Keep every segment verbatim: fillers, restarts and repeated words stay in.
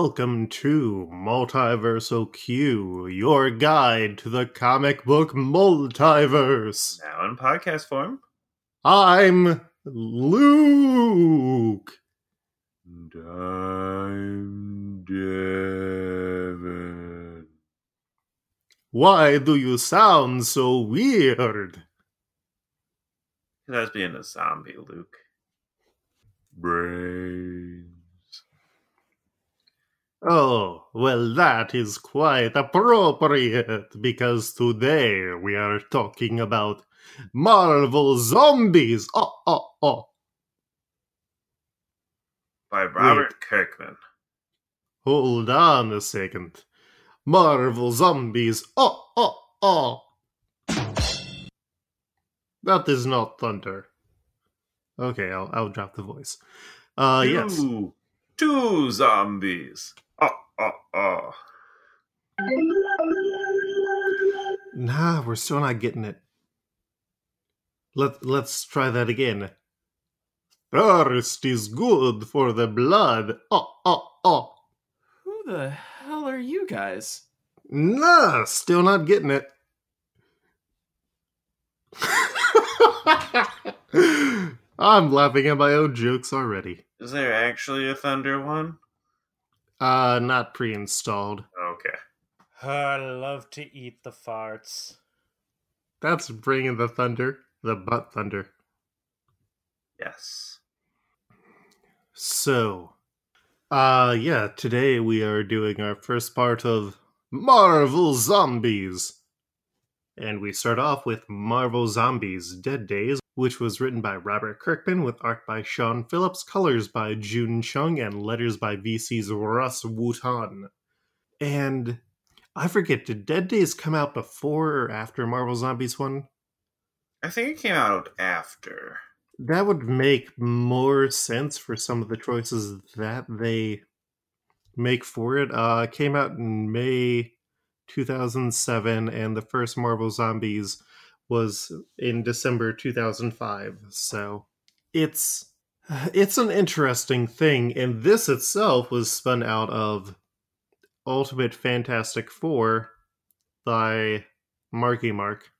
Welcome to Multiversal Q, your guide to the comic book multiverse. Now in podcast form. I'm Luke. And I'm Devin. Why do you sound so weird? Because I was being a zombie, Luke. Brains. Oh, well, that is quite appropriate, because today we are talking about Marvel Zombies. Oh, oh, oh. By Robert Wait. Kirkman. Hold on a second. Marvel Zombies. Oh, oh, oh. That is not thunder. Okay, I'll, I'll drop the voice. Uh, two, yes. Two zombies. Oh, oh, oh. Nah, we're still not getting it. Let, let's try that again. Thirst is good for the blood. Oh, oh, oh. Who the hell are you guys? Nah, still not getting it. I'm laughing at my own jokes already. Is there actually a Thunder one? Uh, not pre-installed. Okay. Oh, I love to eat the farts. That's bringing the thunder. The butt thunder. Yes. So, uh, yeah, today we are doing our first part of Marvel Zombies. And we start off with Marvel Zombies Dead Days, which was written by Robert Kirkman, with art by Sean Phillips, colors by June Chung, and letters by V C. Russ Tan. And I forget, did Dead Days come out before or after Marvel Zombies one? I think it came out after. That would make more sense for some of the choices that they make for it. Uh, it came out in May two thousand seven, and the first Marvel Zombies was in December two thousand five. So it's it's an interesting thing, and this itself was spun out of Ultimate Fantastic Four by Marky Mark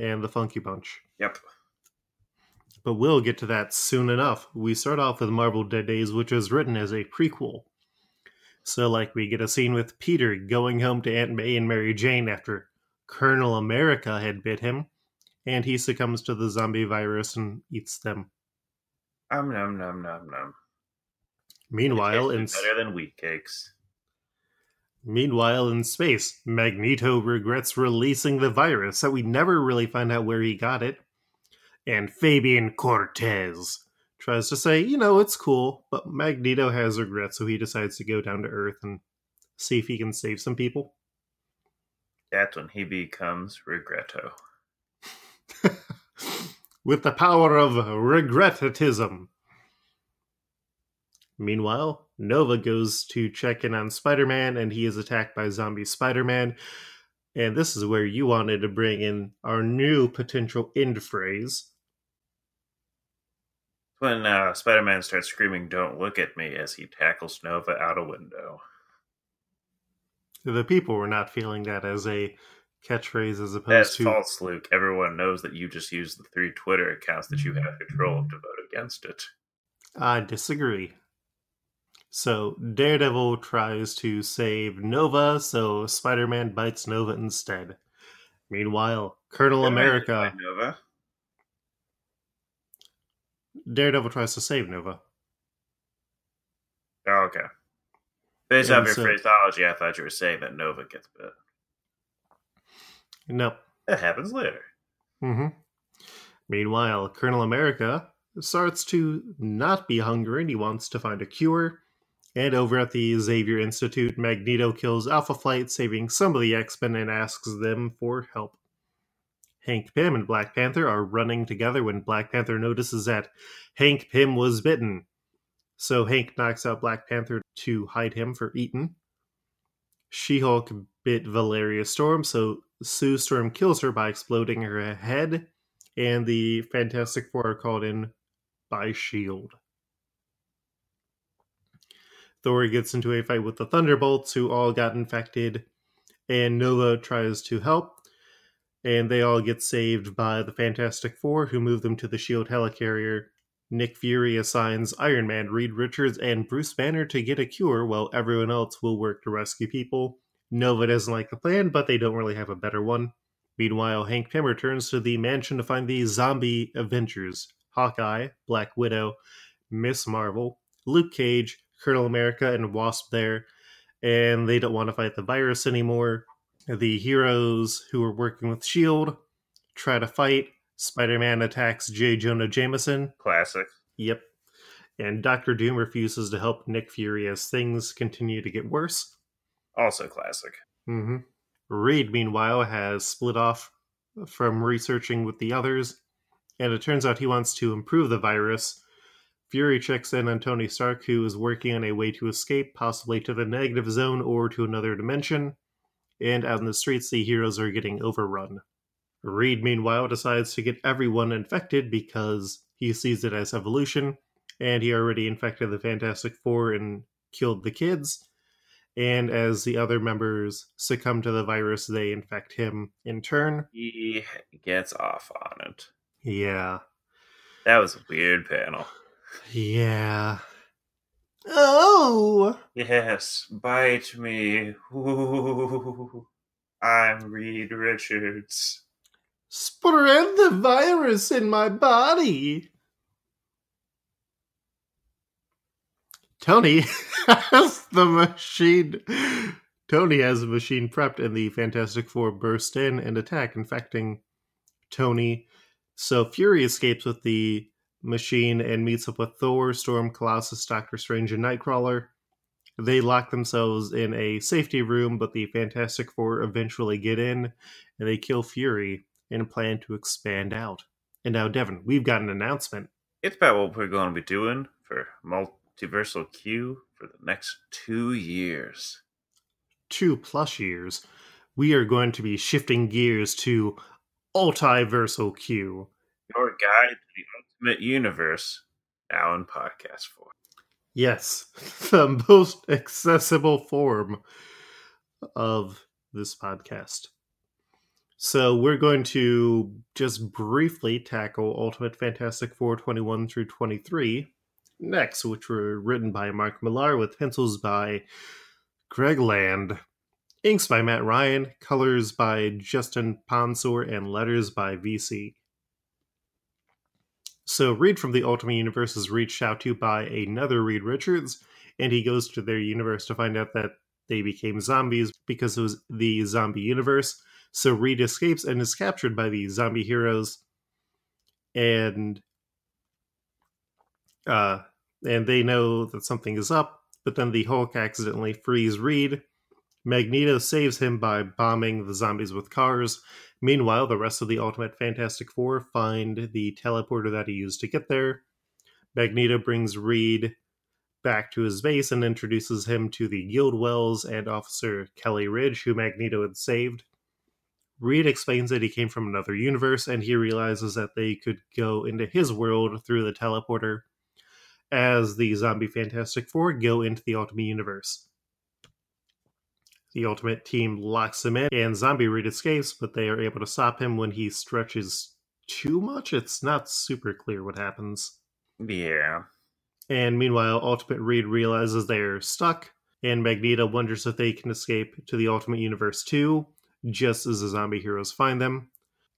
and the Funky Bunch. Yep. But we'll get to that soon enough. We start off with Marvel Dead Days, which is written as a prequel. So, like, we get a scene with Peter going home to Aunt May and Mary Jane after Colonel America had bit him, and he succumbs to the zombie virus and eats them. Um, nom, nom, nom, nom. Meanwhile, in better than wheat cakes. Meanwhile, in space, Magneto regrets releasing the virus, so we never really find out where he got it. And Fabian Cortez tries to say, you know, it's cool, but Magneto has regrets, so he decides to go down to Earth and see if he can save some people. That's when he becomes Regretto. With the power of regrettism. Meanwhile, Nova goes to check in on Spider-Man, and he is attacked by zombie Spider-Man. And this is where you wanted to bring in our new potential end phrase. When uh, Spider-Man starts screaming, "Don't look at me," as he tackles Nova out a window. The people were not feeling that as a catchphrase as opposed That's to... That's false, Luke. Everyone knows that you just used the three Twitter accounts that you have control of to vote against it. I disagree. So Daredevil tries to save Nova, so Spider-Man bites Nova instead. Meanwhile, Colonel America... Nova? Daredevil tries to save Nova. Oh, okay. Based and off your so, phraseology, I thought you were saying that Nova gets bit. No. That happens later. Mm-hmm. Meanwhile, Colonel America starts to not be hungry, and he wants to find a cure. And over at the Xavier Institute, Magneto kills Alpha Flight, saving some of the X-Men, and asks them for help. Hank Pym and Black Panther are running together when Black Panther notices that Hank Pym was bitten. So Hank knocks out Black Panther to hide him for eaten. She-Hulk bit Valeria Storm, so Sue Storm kills her by exploding her head, and the Fantastic Four are called in by S H I E L D. Thor gets into a fight with the Thunderbolts, who all got infected, and Nova tries to help, and they all get saved by the Fantastic Four, who move them to the S H I E L D helicarrier. Nick Fury assigns Iron Man, Reed Richards, and Bruce Banner to get a cure, while everyone else will work to rescue people. Nova doesn't like the plan, but they don't really have a better one. Meanwhile, Hank Pym returns to the mansion to find the zombie Avengers: Hawkeye, Black Widow, Miss Marvel, Luke Cage, Colonel America, and Wasp there, and they don't want to fight the virus anymore. The heroes who are working with S H I E L D try to fight. Spider-Man attacks J. Jonah Jameson. Classic. Yep. And Doctor Doom refuses to help Nick Fury as things continue to get worse. Also classic. Mm-hmm. Reed, meanwhile, has split off from researching with the others, and it turns out he wants to improve the virus. Fury checks in on Tony Stark, who is working on a way to escape, possibly to the negative zone or to another dimension. And out in the streets, the heroes are getting overrun. Reed, meanwhile, decides to get everyone infected because he sees it as evolution, and he already infected the Fantastic Four and killed the kids. And as the other members succumb to the virus, they infect him in turn. He gets off on it. Yeah. That was a weird panel. Yeah. Oh! Yes, bite me. Ooh, I'm Reed Richards. Spread the virus in my body. Tony has the machine. Tony has a machine prepped, and the Fantastic Four burst in and attack, infecting Tony. So Fury escapes with the machine and meets up with Thor, Storm, Colossus, Doctor Strange, and Nightcrawler. They lock themselves in a safety room, but the Fantastic Four eventually get in, and they kill Fury and plan to expand out. And now, Devin, we've got an announcement. It's about what we're going to be doing for Multiversal Q for the next two years. Two plus years. We are going to be shifting gears to Multiversal Q. Your guide to the ultimate universe, now in podcast form. Yes, the most accessible form of this podcast. So we're going to just briefly tackle Ultimate Fantastic Four twenty-one through twenty-three next, which were written by Mark Millar with pencils by Greg Land, inks by Matt Ryan, colors by Justin Ponsor, and letters by V C. So Reed from the Ultimate Universe is reached out to by another Reed Richards, and he goes to their universe to find out that they became zombies because it was the zombie universe. So Reed escapes and is captured by the zombie heroes, and uh, and they know that something is up, but then the Hulk accidentally frees Reed. Magneto saves him by bombing the zombies with cars. Meanwhile, the rest of the Ultimate Fantastic Four find the teleporter that he used to get there. Magneto brings Reed back to his base and introduces him to the Guildwells and Officer Kelly Ridge, who Magneto had saved. Reed explains that he came from another universe, and he realizes that they could go into his world through the teleporter as the zombie Fantastic Four go into the Ultimate Universe. The Ultimate Team locks him in, and zombie Reed escapes, but they are able to stop him when he stretches too much. It's not super clear what happens. Yeah. And meanwhile, Ultimate Reed realizes they're stuck, and Magneto wonders if they can escape to the Ultimate Universe too, just as the zombie heroes find them.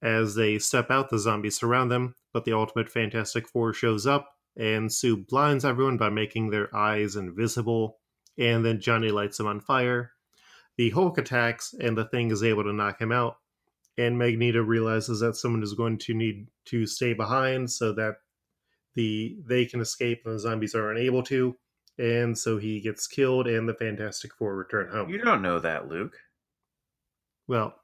As they step out, the zombies surround them, but the Ultimate Fantastic Four shows up, and Sue blinds everyone by making their eyes invisible, and then Johnny lights them on fire. The Hulk attacks, and the Thing is able to knock him out, and Magneto realizes that someone is going to need to stay behind so that the they can escape and the zombies are unable to, and so he gets killed, and the Fantastic Four return home. You don't know that, Luke. Well,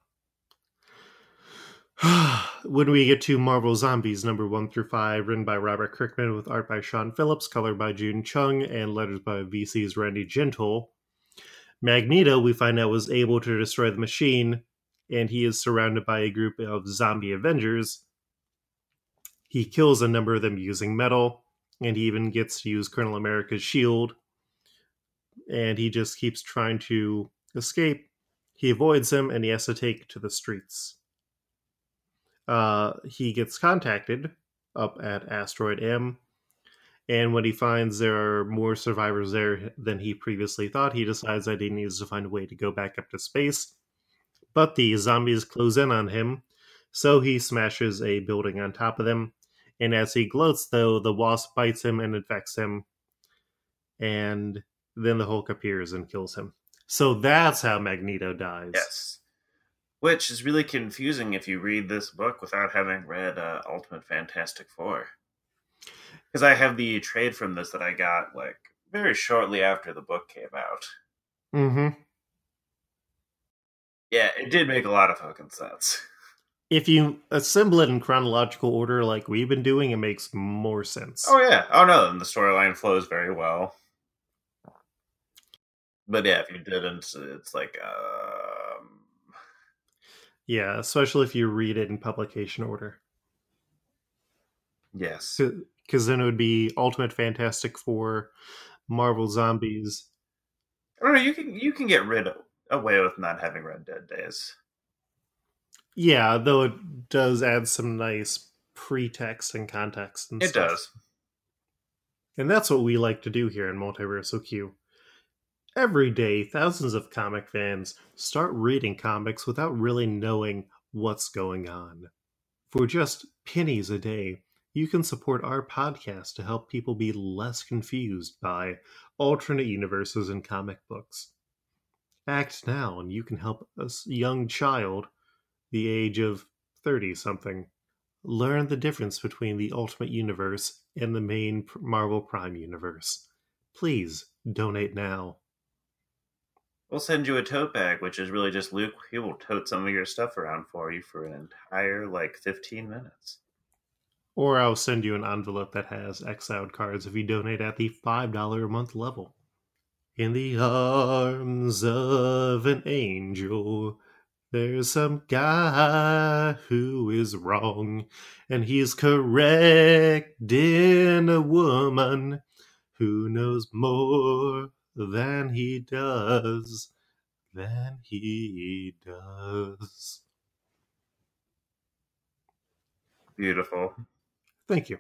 when we get to Marvel Zombies, number one through five, written by Robert Kirkman, with art by Sean Phillips, color by June Chung, and letters by V C's Randy Gentile, Magneto, we find out, was able to destroy the machine, and he is surrounded by a group of zombie Avengers. He kills a number of them using metal, and he even gets to use Colonel America's shield. and he just keeps trying to escape. He avoids him, and he has to take to the streets. Uh, he gets contacted up at Asteroid M, and when he finds there are more survivors there than he previously thought, he decides that he needs to find a way to go back up to space. But the zombies close in on him, so he smashes a building on top of them. And as he gloats, though, the wasp bites him and infects him. And then the Hulk appears and kills him. So that's how Magneto dies. Yes. Which is really confusing if you read this book without having read uh, Ultimate Fantastic Four. Because I have the trade from this that I got, like, very shortly after the book came out. Mm-hmm. Yeah, it did make a lot of fucking sense. If you assemble it in chronological order like we've been doing, it makes more sense. Oh, yeah. Oh, no, and the storyline flows very well. But, yeah, if you didn't, it's like, um... yeah, especially if you read it in publication order. Yes. Because then it would be Ultimate Fantastic Four, Marvel Zombies. I don't know, you can, you can get rid of, away with not having read Dead Days. Yeah, though it does add some nice pretext and context and it stuff. It does. And that's what we like to do here in Multiversal Q. Every day, thousands of comic fans start reading comics without really knowing what's going on. For just pennies a day, you can support our podcast to help people be less confused by alternate universes and comic books. Act now, and you can help a young child, the age of thirty-something, learn the difference between the Ultimate Universe and the main Marvel Prime Universe. Please, donate now. We'll send you a tote bag, which is really just Luke. He will tote some of your stuff around for you for an entire, like, fifteen minutes. Or I'll send you an envelope that has exiled cards if you donate at the five dollars a month level. In the arms of an angel, there's some guy who is wrong, and he's correcting a woman who knows more than he does, than he does. Beautiful. Thank you.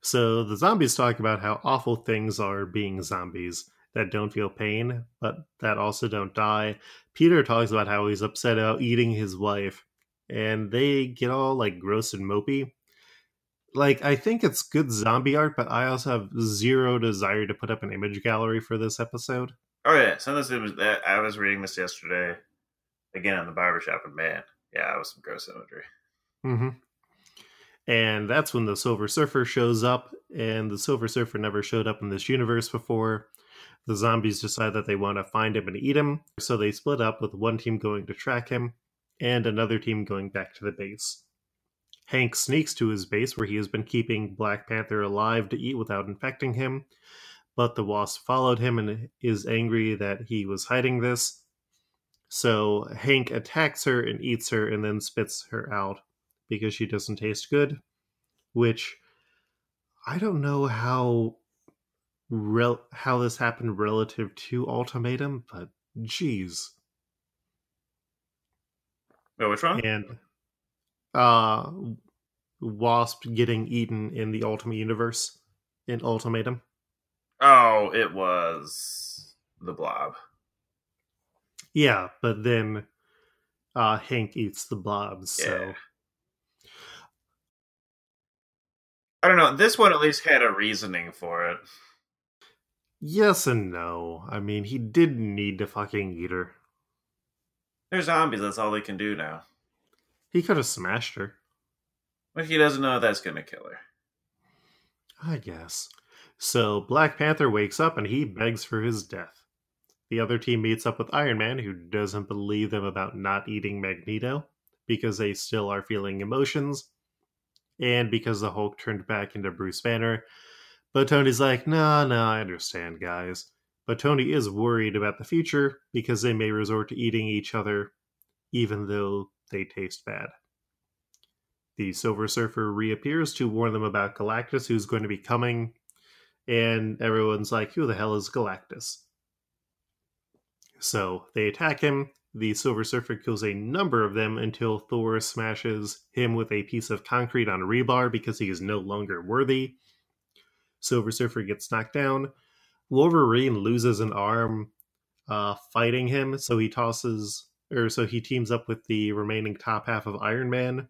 So the zombies talk about how awful things are being zombies that don't feel pain, but that also don't die. Peter talks about how he's upset about eating his wife, and they get all, like, gross and mopey. Like, I think it's good zombie art, but I also have zero desire to put up an image gallery for this episode. Oh, yeah. So this was, I was reading this yesterday, again, in the barbershop, and man, yeah, it was some gross imagery. Mm-hmm. And that's when the Silver Surfer shows up, and the Silver Surfer never showed up in this universe before. The zombies decide that they want to find him and eat him, so they split up with one team going to track him, and another team going back to the base. Hank sneaks to his base where he has been keeping Black Panther alive to eat without infecting him, but the Wasp followed him and is angry that he was hiding this. So Hank attacks her and eats her and then spits her out because she doesn't taste good, which I don't know how... Rel- how this happened relative to Ultimatum, but geez. Oh, which one? And uh, Wasp getting eaten in the Ultimate Universe in Ultimatum. Oh, it was the Blob. Yeah, but then uh, Hank eats the Blob, so... Yeah. I don't know, this one at least had a reasoning for it. Yes and no. I mean, he didn't need to fucking eat her. They're zombies. That's all they can do now. He could have smashed her. But he doesn't know that's going to kill her. I guess. So Black Panther wakes up and he begs for his death. The other team meets up with Iron Man, who doesn't believe them about not eating Magneto, because they still are feeling emotions, and because the Hulk turned back into Bruce Banner. But Tony's like, no, nah, no, nah, I understand, guys. But Tony is worried about the future because they may resort to eating each other, even though they taste bad. The Silver Surfer reappears to warn them about Galactus, who's going to be coming. And everyone's like, who the hell is Galactus? So they attack him. The Silver Surfer kills a number of them until Thor smashes him with a piece of concrete on a rebar because he is no longer worthy. Silver Surfer gets knocked down. Wolverine loses an arm uh, fighting him, so he tosses, or so he teams up with the remaining top half of Iron Man.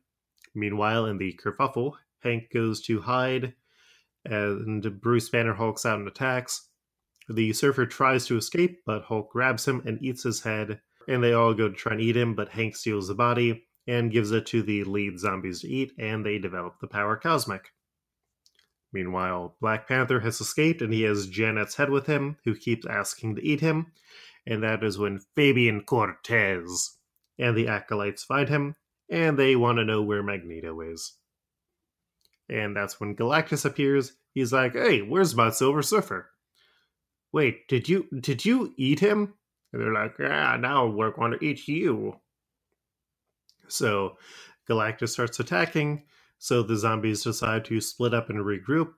Meanwhile, in the kerfuffle, Hank goes to hide, and Bruce Banner hulks out and attacks. The Surfer tries to escape, but Hulk grabs him and eats his head, and they all go to try and eat him, but Hank steals the body and gives it to the lead zombies to eat, and they develop the power Cosmic. Meanwhile, Black Panther has escaped, and he has Janet's head with him, who keeps asking to eat him, and that is when Fabian Cortez and the Acolytes find him, and they want to know where Magneto is. And that's when Galactus appears. He's like, "Hey, where's my Silver Surfer? Wait, did you did you eat him?" And they're like, "Ah, now we're going to eat you." So Galactus starts attacking. So the zombies decide to split up and regroup.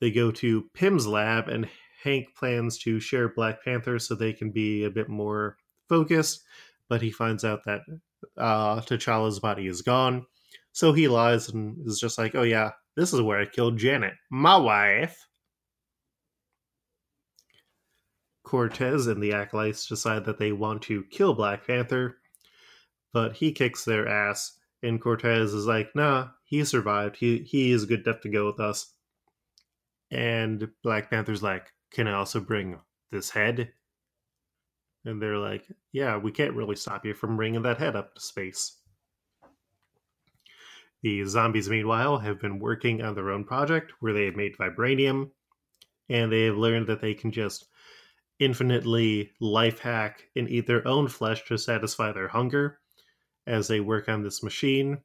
They go to Pym's lab, and Hank plans to share Black Panther so they can be a bit more focused, but he finds out that uh, T'Challa's body is gone. So he lies and is just like, "Oh yeah, this is where I killed Janet, my wife." Cortez and the Acolytes decide that they want to kill Black Panther, but he kicks their ass, and Cortez is like, "Nah, he survived. He he is good enough to go with us." And Black Panther's like, "Can I also bring this head?" And they're like, "Yeah, we can't really stop you from bringing that head up to space." The zombies, meanwhile, have been working on their own project where they have made vibranium, and they have learned that they can just infinitely life hack and eat their own flesh to satisfy their hunger as they work on this machine.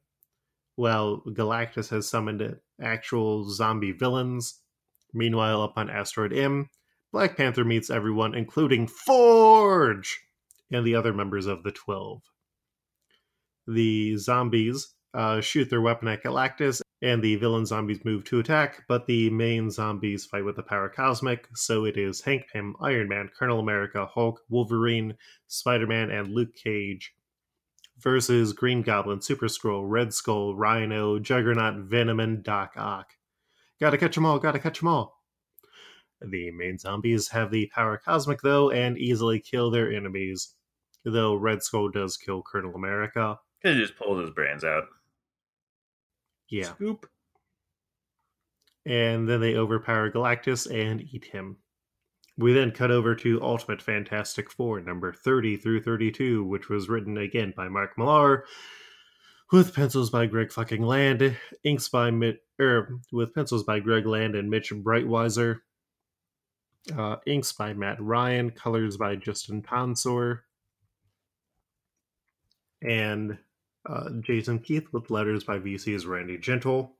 Well, Galactus has summoned actual zombie villains. Meanwhile, up on Asteroid M, Black Panther meets everyone, including Forge and the other members of the twelve. The zombies uh, shoot their weapon at Galactus, and the villain zombies move to attack, but the main zombies fight with the power Cosmic, so it is Hank Pym, Iron Man, Colonel America, Hulk, Wolverine, Spider-Man, and Luke Cage versus Green Goblin, Super Skrull, Red Skull, Rhino, Juggernaut, Venom, and Doc Ock. Gotta catch them all, gotta catch them all. The main zombies have the power Cosmic, though, and easily kill their enemies. Though Red Skull does kill Colonel America. Could just pull those brands out. Yeah. Scoop. And then they overpower Galactus and eat him. We then cut over to Ultimate Fantastic Four, number thirty through thirty-two, which was written again by Mark Millar, with pencils by Greg fucking Land, inks by Mitch, er, with pencils by Greg Land and Mitch Breitweiser, uh, inks by Matt Ryan, colors by Justin Ponsor, and uh, Jason Keith, with letters by V C's Randy Gentile.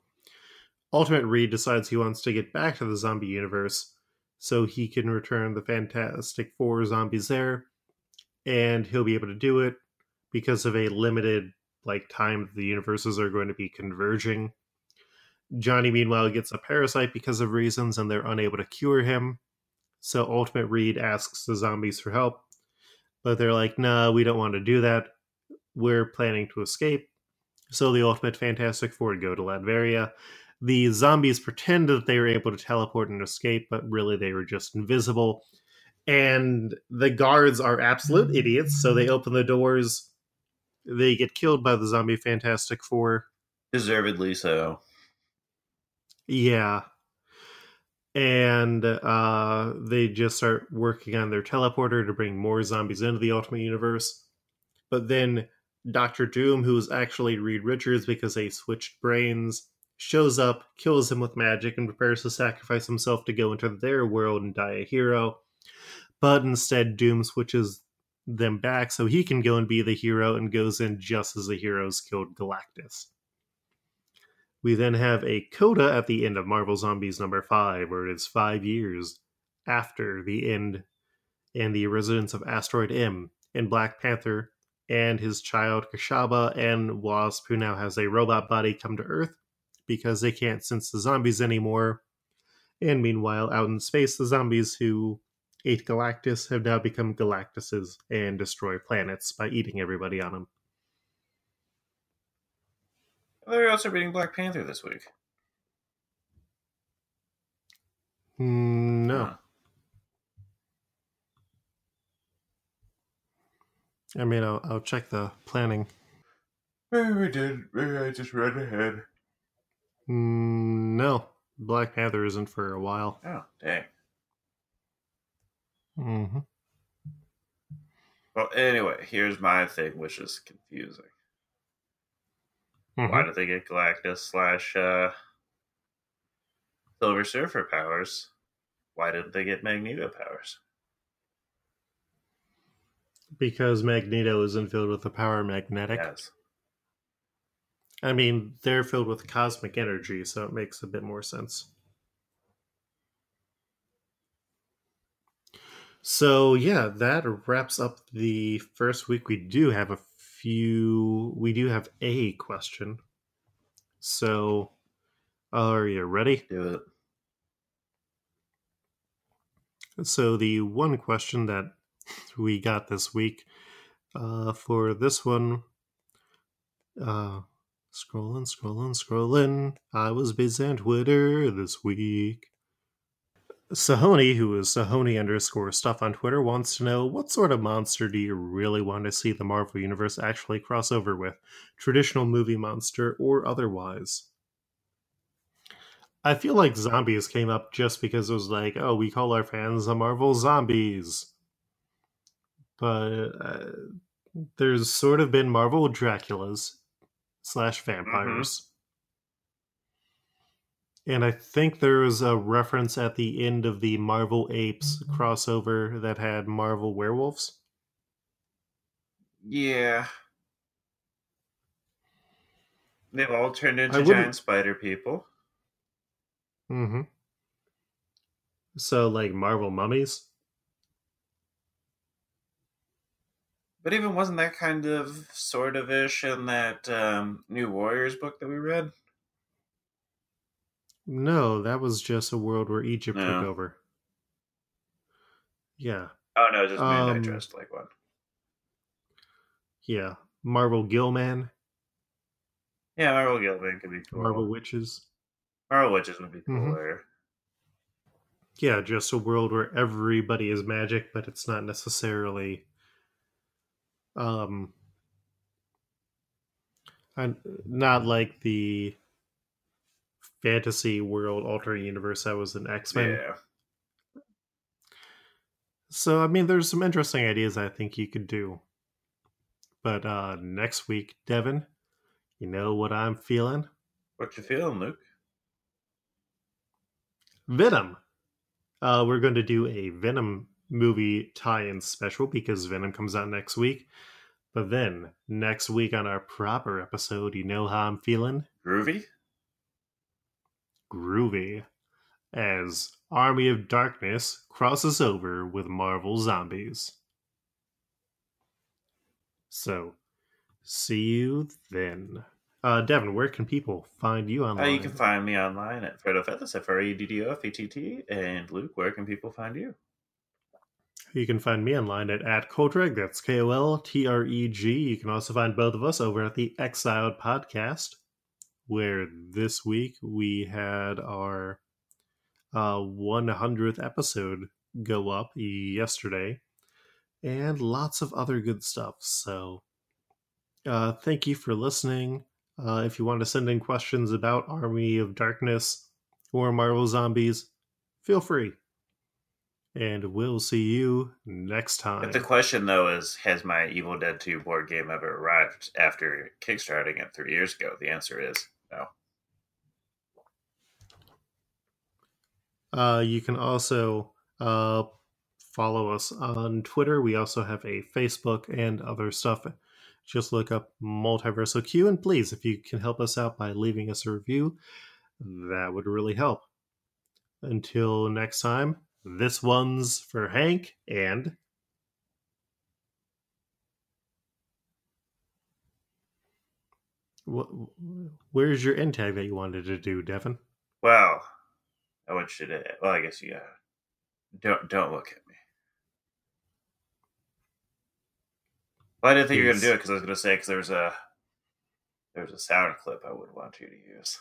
Ultimate Reed decides he wants to get back to the zombie universe, so he can return the Fantastic Four zombies there, and he'll be able to do it because of a limited like time the universes are going to be converging. Johnny, meanwhile, gets a parasite because of reasons, and they're unable to cure him, so Ultimate Reed asks the zombies for help, but they're like, "Nah, we don't want to do that. We're planning to escape." So the Ultimate Fantastic Four go to Latveria. The zombies pretend that they were able to teleport and escape, but really they were just invisible. And the guards are absolute idiots, so they open the doors. They get killed by the zombie Fantastic Four. Deservedly so. Yeah. And uh, they just start working on their teleporter to bring more zombies into the Ultimate Universe. But then Doctor Doom, who is actually Reed Richards because they switched brains, shows up, kills him with magic, and prepares to sacrifice himself to go into their world and die a hero. But instead, Doom switches them back so he can go and be the hero, and goes in just as the heroes killed Galactus. We then have a coda at the end of Marvel Zombies number five, where it is five years after the end, and the residents of Asteroid M and Black Panther and his child Kashaba and Wasp, who now has a robot body, come to Earth, because they can't sense the zombies anymore. And meanwhile, out in space, the zombies who eight Galactus have now become Galactuses and destroy planets by eating everybody on them. They're also reading Black Panther this week. Mm, no. Huh. I mean, I'll, I'll check the planning. Maybe we did. Maybe I just read ahead. Mm, no. Black Panther isn't for a while. Oh, dang. Mm-hmm. Well, anyway, here's my thing, which is confusing. Mm-hmm. Why did they get Galactus slash uh, Silver Surfer powers? Why didn't they get Magneto powers? Because Magneto isn't filled with the power magnetic. Yes. I mean, they're filled with cosmic energy, so it makes a bit more sense. So, yeah, that wraps up the first week. We do have a few... We do have a question. So, are you ready? Do it. So, the one question that we got this week, uh, for this one... Uh, Scrolling, scrolling, scrolling. I was busy on Twitter this week. Sahoni, who is Sahoni underscore stuff on Twitter, wants to know, what sort of monster do you really want to see the Marvel Universe actually cross over with? Traditional movie monster or otherwise? I feel like zombies came up just because it was like, oh, we call our fans the Marvel Zombies. But uh, there's sort of been Marvel Draculas. Slash vampires. Mm-hmm. And I think there was a reference at the end of the Marvel Apes crossover that had Marvel werewolves. Yeah. They've all turned into giant spider people. Mm-hmm. So, like, Marvel mummies? But even wasn't that kind of sort of ish in that um, New Warriors book that we read? No, that was just a world where Egypt no. took over. Yeah. Oh, no, just um, man, I dressed like one. Yeah. Marvel Gilman. Yeah, Marvel Gilman could be cool. Marvel Witches. Marvel Witches would be cooler. Mm-hmm. Yeah, just a world where everybody is magic, but it's not necessarily... Um, I'm not like the fantasy world alternate universe I was in X-Men. Yeah. So, I mean, there's some interesting ideas I think you could do. But uh, next week, Devin, you know what I'm feeling? What you feeling, Luke? Venom. Uh, we're going to do a Venom movie tie-in special because Venom comes out next week. But then next week on our proper episode, you know how I'm feeling? Groovy? Groovy. As Army of Darkness crosses over with Marvel Zombies. So, see you then. Uh, Devin, where can people find you online? Uh, you can find me online at Freddofettis, F R E D D O F E T T. And Luke, where can people find you? You can find me online at, at Koltreg, that's K O L T R E G. You can also find both of us over at the Exiled Podcast, where this week we had our uh, one hundredth episode go up yesterday, and lots of other good stuff. So uh, thank you for listening. Uh, if you want to send in questions about Army of Darkness or Marvel Zombies, feel free. And we'll see you next time. But the question, though, is, has my Evil Dead two board game ever arrived after kickstarting it three years ago? The answer is no. Uh, you can also uh, follow us on Twitter. We also have a Facebook and other stuff. Just look up Multiversal Q. And please, if you can help us out by leaving us a review, that would really help. Until next time. This one's for Hank and... Where's your end tag that you wanted to do, Devin? Well, I want you to... Well, I guess you gotta... Don't, don't look at me. Well, I didn't think you were going to do it because I was going to say because there's a there's a sound clip I would want you to use.